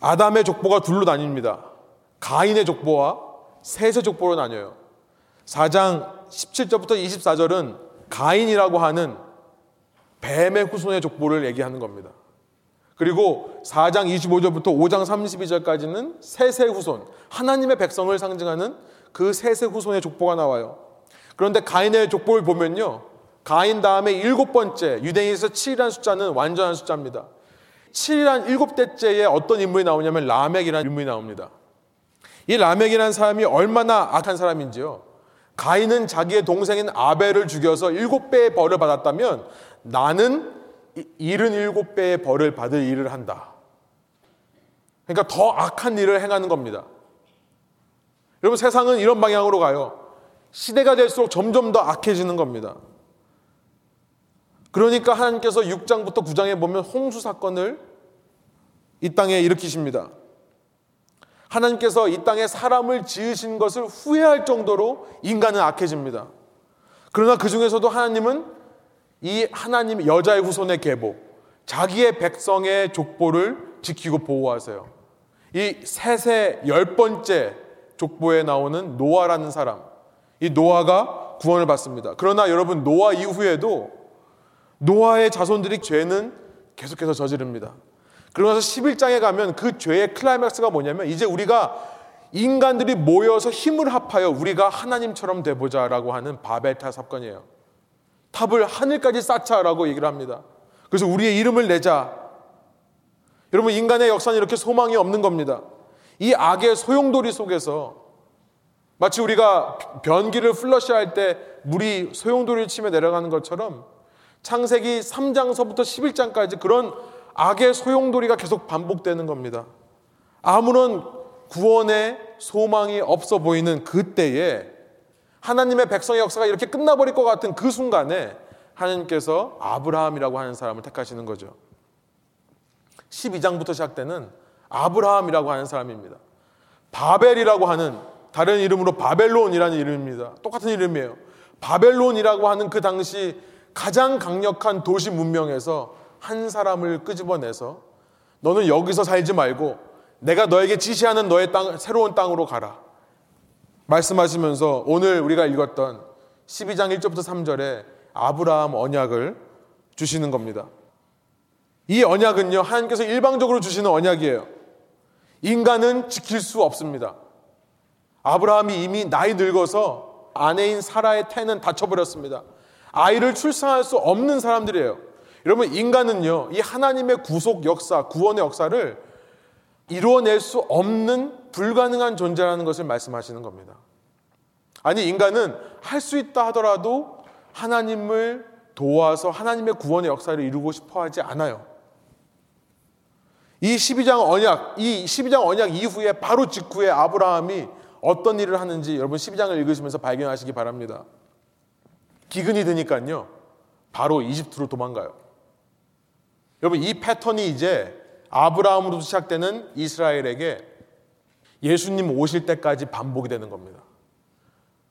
아담의 족보가 둘로 나뉩니다. 가인의 족보와 셋의 족보로 나뉘어요. 사 장 십칠 절부터 이십사 절은 가인이라고 하는 뱀의 후손의 족보를 얘기하는 겁니다. 그리고 사 장 이십오 절부터 오 장 삼십이 절까지는 셋의 후손, 하나님의 백성을 상징하는 그 셋의 후손의 족보가 나와요. 그런데 가인의 족보를 보면요, 가인 다음에 일곱 번째, 유대인에서 칠이라는 숫자는 완전한 숫자입니다. 칠이란 일곱 대째에 어떤 인물이 나오냐면 라멕이라는 인물이 나옵니다. 이 라멕이라는 사람이 얼마나 악한 사람인지요, 가인은 자기의 동생인 아벨을 죽여서 일곱 배의 벌을 받았다면 나는 일흔일곱 배의 벌을 받을 일을 한다. 그러니까 더 악한 일을 행하는 겁니다. 여러분, 세상은 이런 방향으로 가요. 시대가 될수록 점점 더 악해지는 겁니다. 그러니까 하나님께서 육 장부터 구 장에 보면 홍수 사건을 이 땅에 일으키십니다. 하나님께서 이 땅에 사람을 지으신 것을 후회할 정도로 인간은 악해집니다. 그러나 그 중에서도 하나님은 이 하나님 여자의 후손의 계보, 자기의 백성의 족보를 지키고 보호하세요. 이 셋의 열 번째 족보에 나오는 노아라는 사람, 이 노아가 구원을 받습니다. 그러나 여러분, 노아 이후에도 노아의 자손들이 죄는 계속해서 저지릅니다. 그러면서 십일 장에 가면 그 죄의 클라이맥스가 뭐냐면, 이제 우리가 인간들이 모여서 힘을 합하여 우리가 하나님처럼 되보자 라고 하는 바벨탑 사건이에요. 탑을 하늘까지 쌓자라고 얘기를 합니다. 그래서 우리의 이름을 내자. 여러분, 인간의 역사는 이렇게 소망이 없는 겁니다. 이 악의 소용돌이 속에서, 마치 우리가 변기를 플러시할 때 물이 소용돌이를 치며 내려가는 것처럼, 창세기 삼 장서부터 십일 장까지 그런 악의 소용돌이가 계속 반복되는 겁니다. 아무런 구원의 소망이 없어 보이는 그때에, 하나님의 백성의 역사가 이렇게 끝나버릴 것 같은 그 순간에 하나님께서 아브라함이라고 하는 사람을 택하시는 거죠. 십이 장부터 시작되는 아브라함이라고 하는 사람입니다. 바벨이라고 하는, 다른 이름으로 바벨론이라는 이름입니다. 똑같은 이름이에요. 바벨론이라고 하는 그 당시 가장 강력한 도시 문명에서 한 사람을 끄집어내서, 너는 여기서 살지 말고 내가 너에게 지시하는 너의 땅, 새로운 땅으로 가라 말씀하시면서, 오늘 우리가 읽었던 십이 장 일 절부터 삼 절에 아브라함 언약을 주시는 겁니다. 이 언약은요, 하나님께서 일방적으로 주시는 언약이에요. 인간은 지킬 수 없습니다. 아브라함이 이미 나이 늙어서 아내인 사라의 태는 다쳐버렸습니다. 아이를 출산할 수 없는 사람들이에요. 여러분, 인간은요, 이 하나님의 구속 역사, 구원의 역사를 이루어낼 수 없는 불가능한 존재라는 것을 말씀하시는 겁니다. 아니, 인간은 할 수 있다 하더라도 하나님을 도와서 하나님의 구원의 역사를 이루고 싶어 하지 않아요. 이 십이 장 언약, 이 십이 장 언약 이후에 바로 직후에 아브라함이 어떤 일을 하는지 여러분 십이 장을 읽으시면서 발견하시기 바랍니다. 기근이 드니까요. 바로 이집트로 도망가요. 여러분 이 패턴이 이제 아브라함으로 시작되는 이스라엘에게 예수님 오실 때까지 반복이 되는 겁니다.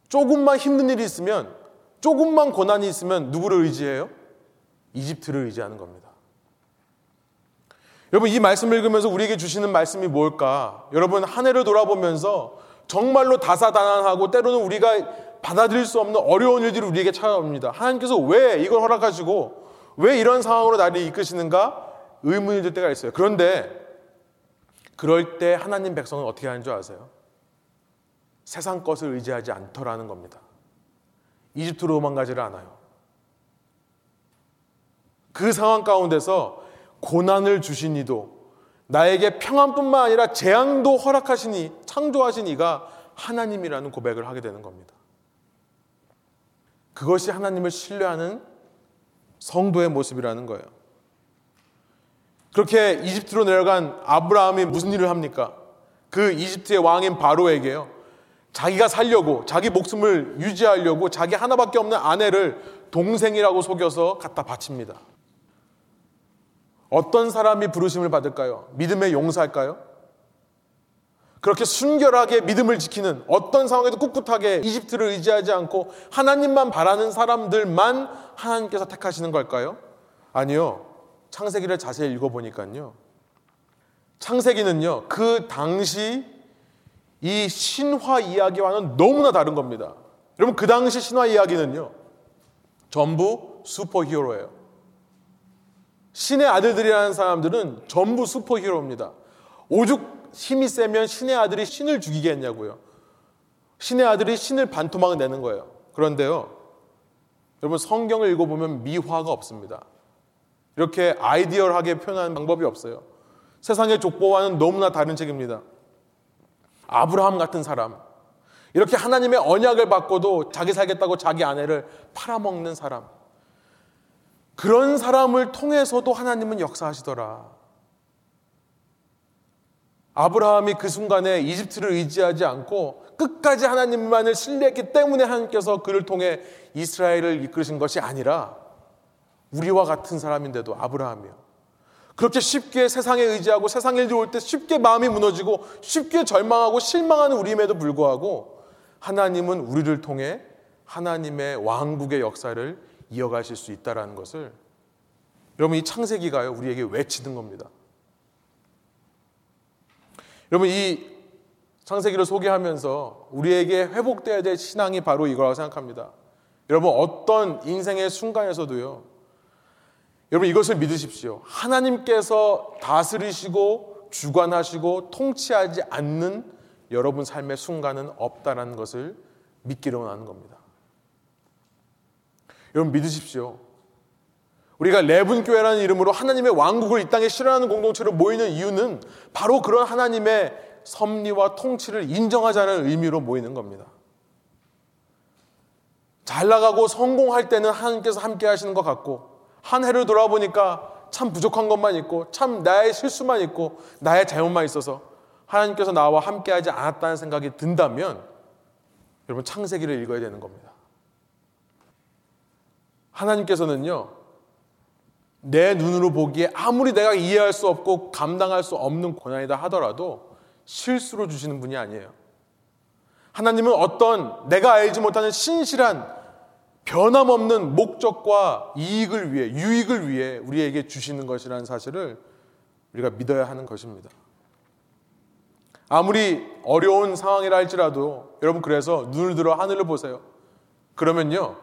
조금만 힘든 일이 있으면, 조금만 고난이 있으면 누구를 의지해요? 이집트를 의지하는 겁니다. 여러분 이 말씀을 읽으면서 우리에게 주시는 말씀이 뭘까? 여러분 한 해를 돌아보면서 정말로 다사다난하고 때로는 우리가 받아들일 수 없는 어려운 일들이 우리에게 찾아옵니다. 하나님께서 왜 이걸 허락하시고 왜 이런 상황으로 나를 이끄시는가? 의문이 들 때가 있어요. 그런데 그럴 때 하나님 백성은 어떻게 하는 줄 아세요? 세상 것을 의지하지 않더라는 겁니다. 이집트로 도망가지를 않아요. 그 상황 가운데서 고난을 주시니도 나에게 평안뿐만 아니라 재앙도 허락하시니 창조하신 이가 하나님이라는 고백을 하게 되는 겁니다. 그것이 하나님을 신뢰하는 성도의 모습이라는 거예요. 그렇게 이집트로 내려간 아브라함이 무슨 일을 합니까? 그 이집트의 왕인 바로에게요, 자기가 살려고, 자기 목숨을 유지하려고 자기 하나밖에 없는 아내를 동생이라고 속여서 갖다 바칩니다. 어떤 사람이 부르심을 받을까요? 믿음의 용사일까요? 그렇게 순결하게 믿음을 지키는, 어떤 상황에도 꿋꿋하게 이집트를 의지하지 않고 하나님만 바라는 사람들만 하나님께서 택하시는 걸까요? 아니요. 창세기를 자세히 읽어보니까요, 창세기는요 그 당시 이 신화 이야기와는 너무나 다른 겁니다. 여러분 그 당시 신화 이야기는요 전부 슈퍼히어로예요. 신의 아들들이라는 사람들은 전부 슈퍼히어로입니다. 오죽 힘이 세면 신의 아들이 신을 죽이게 했냐고요. 신의 아들이 신을 반토막 내는 거예요. 그런데요 여러분 성경을 읽어보면 미화가 없습니다. 이렇게 아이디얼하게 표현하는 방법이 없어요. 세상의 족보와는 너무나 다른 책입니다. 아브라함 같은 사람, 이렇게 하나님의 언약을 받고도 자기 살겠다고 자기 아내를 팔아먹는 사람, 그런 사람을 통해서도 하나님은 역사하시더라. 아브라함이 그 순간에 이집트를 의지하지 않고 끝까지 하나님만을 신뢰했기 때문에 하나님께서 그를 통해 이스라엘을 이끄신 것이 아니라, 우리와 같은 사람인데도 아브라함이요, 그렇게 쉽게 세상에 의지하고 세상 일들이 올 때 쉽게 마음이 무너지고 쉽게 절망하고 실망하는 우리임에도 불구하고 하나님은 우리를 통해 하나님의 왕국의 역사를 이어가실 수 있다는 것을 여러분 이 창세기가요 우리에게 외치는 겁니다. 여러분 이 창세기를 소개하면서 우리에게 회복되어야 될 신앙이 바로 이거라고 생각합니다. 여러분 어떤 인생의 순간에서도요 여러분 이것을 믿으십시오. 하나님께서 다스리시고 주관하시고 통치하지 않는 여러분 삶의 순간은 없다라는 것을 믿기로 하는 겁니다. 여러분 믿으십시오. 우리가 레븐교회라는 이름으로 하나님의 왕국을 이 땅에 실현하는 공동체로 모이는 이유는 바로 그런 하나님의 섭리와 통치를 인정하자는 의미로 모이는 겁니다. 잘나가고 성공할 때는 하나님께서 함께 하시는 것 같고, 한 해를 돌아보니까 참 부족한 것만 있고 참 나의 실수만 있고 나의 잘못만 있어서 하나님께서 나와 함께하지 않았다는 생각이 든다면 여러분 창세기를 읽어야 되는 겁니다. 하나님께서는요 내 눈으로 보기에 아무리 내가 이해할 수 없고 감당할 수 없는 고난이다 하더라도 실수로 주시는 분이 아니에요. 하나님은 어떤 내가 알지 못하는 신실한 변함없는 목적과 이익을 위해, 유익을 위해 우리에게 주시는 것이라는 사실을 우리가 믿어야 하는 것입니다. 아무리 어려운 상황이라 할지라도 여러분 그래서 눈을 들어 하늘을 보세요. 그러면요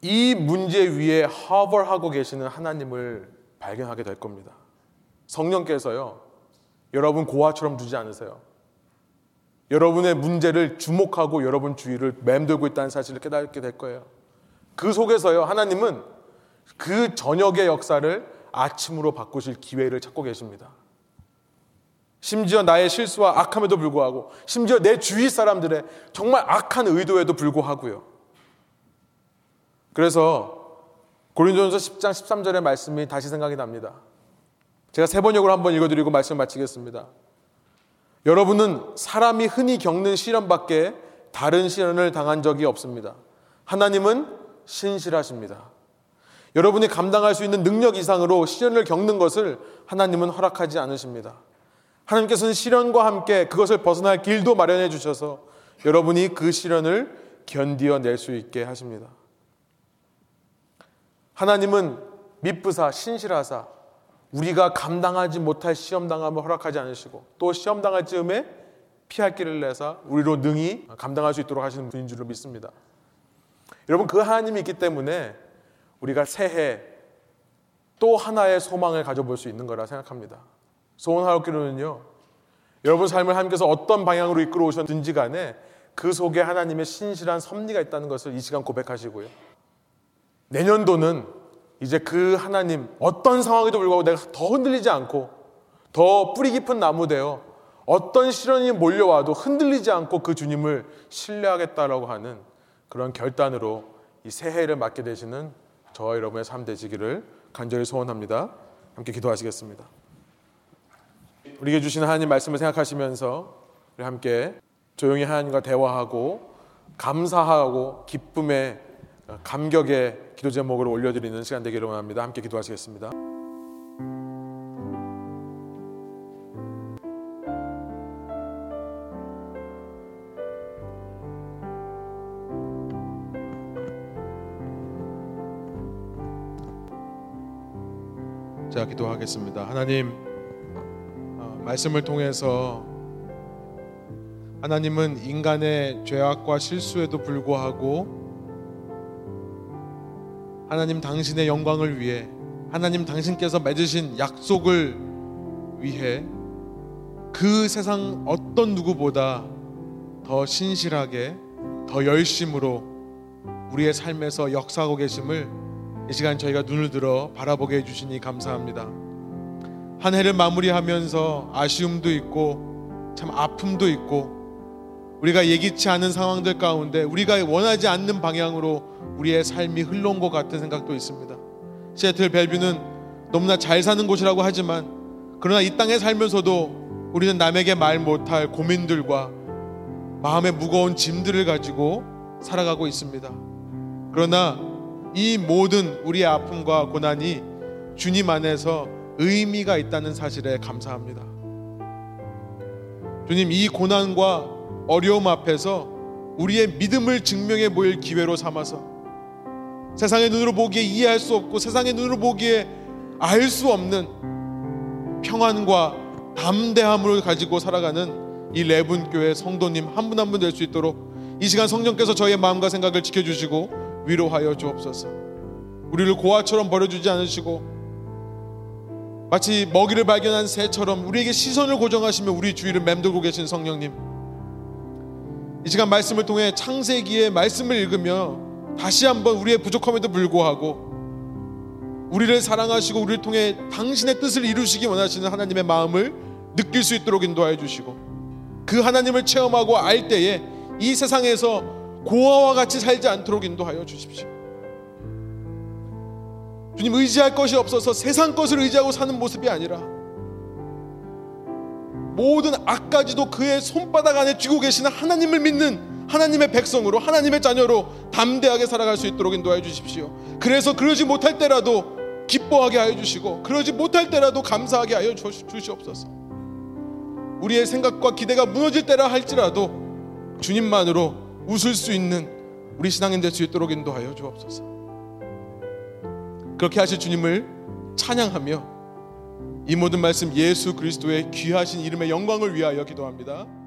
이 문제 위에 허벌하고 계시는 하나님을 발견하게 될 겁니다. 성령께서요 여러분 고아처럼 두지 않으세요. 여러분의 문제를 주목하고 여러분 주위를 맴돌고 있다는 사실을 깨닫게 될 거예요. 그 속에서요 하나님은 그 저녁의 역사를 아침으로 바꾸실 기회를 찾고 계십니다. 심지어 나의 실수와 악함에도 불구하고, 심지어 내 주위 사람들의 정말 악한 의도에도 불구하고요. 그래서 고린도전서 십 장 십삼 절의 말씀이 다시 생각이 납니다. 제가 세 번역으로 한번 읽어드리고 말씀 마치겠습니다. 여러분은 사람이 흔히 겪는 시련밖에 다른 시련을 당한 적이 없습니다. 하나님은 신실하십니다. 여러분이 감당할 수 있는 능력 이상으로 시련을 겪는 것을 하나님은 허락하지 않으십니다. 하나님께서는 시련과 함께 그것을 벗어날 길도 마련해 주셔서 여러분이 그 시련을 견디어낼 수 있게 하십니다. 하나님은 미쁘사 신실하사 우리가 감당하지 못할 시험당함을 허락하지 않으시고 또 시험당할 즈음에 피할 길을 내사 우리로 능히 감당할 수 있도록 하시는 분인 줄로 믿습니다. 여러분, 그 하나님이 있기 때문에 우리가 새해 또 하나의 소망을 가져볼 수 있는 거라 생각합니다. 소원 하옵기로는요, 여러분 삶을 하나님께서 어떤 방향으로 이끌어 오셨는지 간에 그 속에 하나님의 신실한 섭리가 있다는 것을 이 시간 고백하시고요, 내년도는 이제 그 하나님 어떤 상황에도 불구하고 내가 더 흔들리지 않고 더 뿌리 깊은 나무 되어 어떤 시련이 몰려와도 흔들리지 않고 그 주님을 신뢰하겠다라고 하는 그런 결단으로 이 새해를 맞게 되시는 저와 여러분의 삶 되시기를 간절히 소원합니다. 함께 기도하시겠습니다. 우리에게 주신 하나님 말씀을 생각하시면서 우리 함께 조용히 하나님과 대화하고 감사하고 기쁨의 감격의 기도 제목을 올려드리는 시간 되기를 원합니다. 함께 기도하시겠습니다. 자, 기도하겠습니다. 하나님, 어, 말씀을 통해서 하나님은 인간의 죄악과 실수에도 불구하고 하나님 당신의 영광을 위해, 하나님 당신께서 맺으신 약속을 위해 그 세상 어떤 누구보다 더 신실하게, 더 열심으로 우리의 삶에서 역사하고 계심을 이 시간 저희가 눈을 들어 바라보게 해주시니 감사합니다. 한 해를 마무리하면서 아쉬움도 있고 참 아픔도 있고 우리가 예기치 않은 상황들 가운데 우리가 원하지 않는 방향으로 우리의 삶이 흘러온 것 같은 생각도 있습니다. 시애틀 벨뷰는 너무나 잘 사는 곳이라고 하지만 그러나 이 땅에 살면서도 우리는 남에게 말 못할 고민들과 마음의 무거운 짐들을 가지고 살아가고 있습니다. 그러나 이 모든 우리의 아픔과 고난이 주님 안에서 의미가 있다는 사실에 감사합니다. 주님, 이 고난과 어려움 앞에서 우리의 믿음을 증명해 보일 기회로 삼아서 세상의 눈으로 보기에 이해할 수 없고 세상의 눈으로 보기에 알 수 없는 평안과 담대함을 가지고 살아가는 이 레분교회 성도님 한 분 한 분 될 수 있도록 이 시간 성령께서 저희의 마음과 생각을 지켜주시고 위로하여 주옵소서. 우리를 고아처럼 버려주지 않으시고 마치 먹이를 발견한 새처럼 우리에게 시선을 고정하시며 우리 주위를 맴돌고 계신 성령님, 이 시간 말씀을 통해 창세기의 말씀을 읽으며 다시 한번 우리의 부족함에도 불구하고 우리를 사랑하시고 우리를 통해 당신의 뜻을 이루시기 원하시는 하나님의 마음을 느낄 수 있도록 인도하여 주시고 그 하나님을 체험하고 알 때에 이 세상에서 고아와 같이 살지 않도록 인도하여 주십시오. 주님, 의지할 것이 없어서 세상 것을 의지하고 사는 모습이 아니라 모든 악까지도 그의 손바닥 안에 쥐고 계시는 하나님을 믿는 하나님의 백성으로, 하나님의 자녀로 담대하게 살아갈 수 있도록 인도하여 주십시오. 그래서 그러지 못할 때라도 기뻐하게 하여 주시고 그러지 못할 때라도 감사하게 하여 주시옵소서. 우리의 생각과 기대가 무너질 때라 할지라도 주님만으로 웃을 수 있는 우리 신앙인 될 수 있도록 인도하여 주옵소서. 그렇게 하실 주님을 찬양하며 이 모든 말씀 예수 그리스도의 귀하신 이름의 영광을 위하여 기도합니다.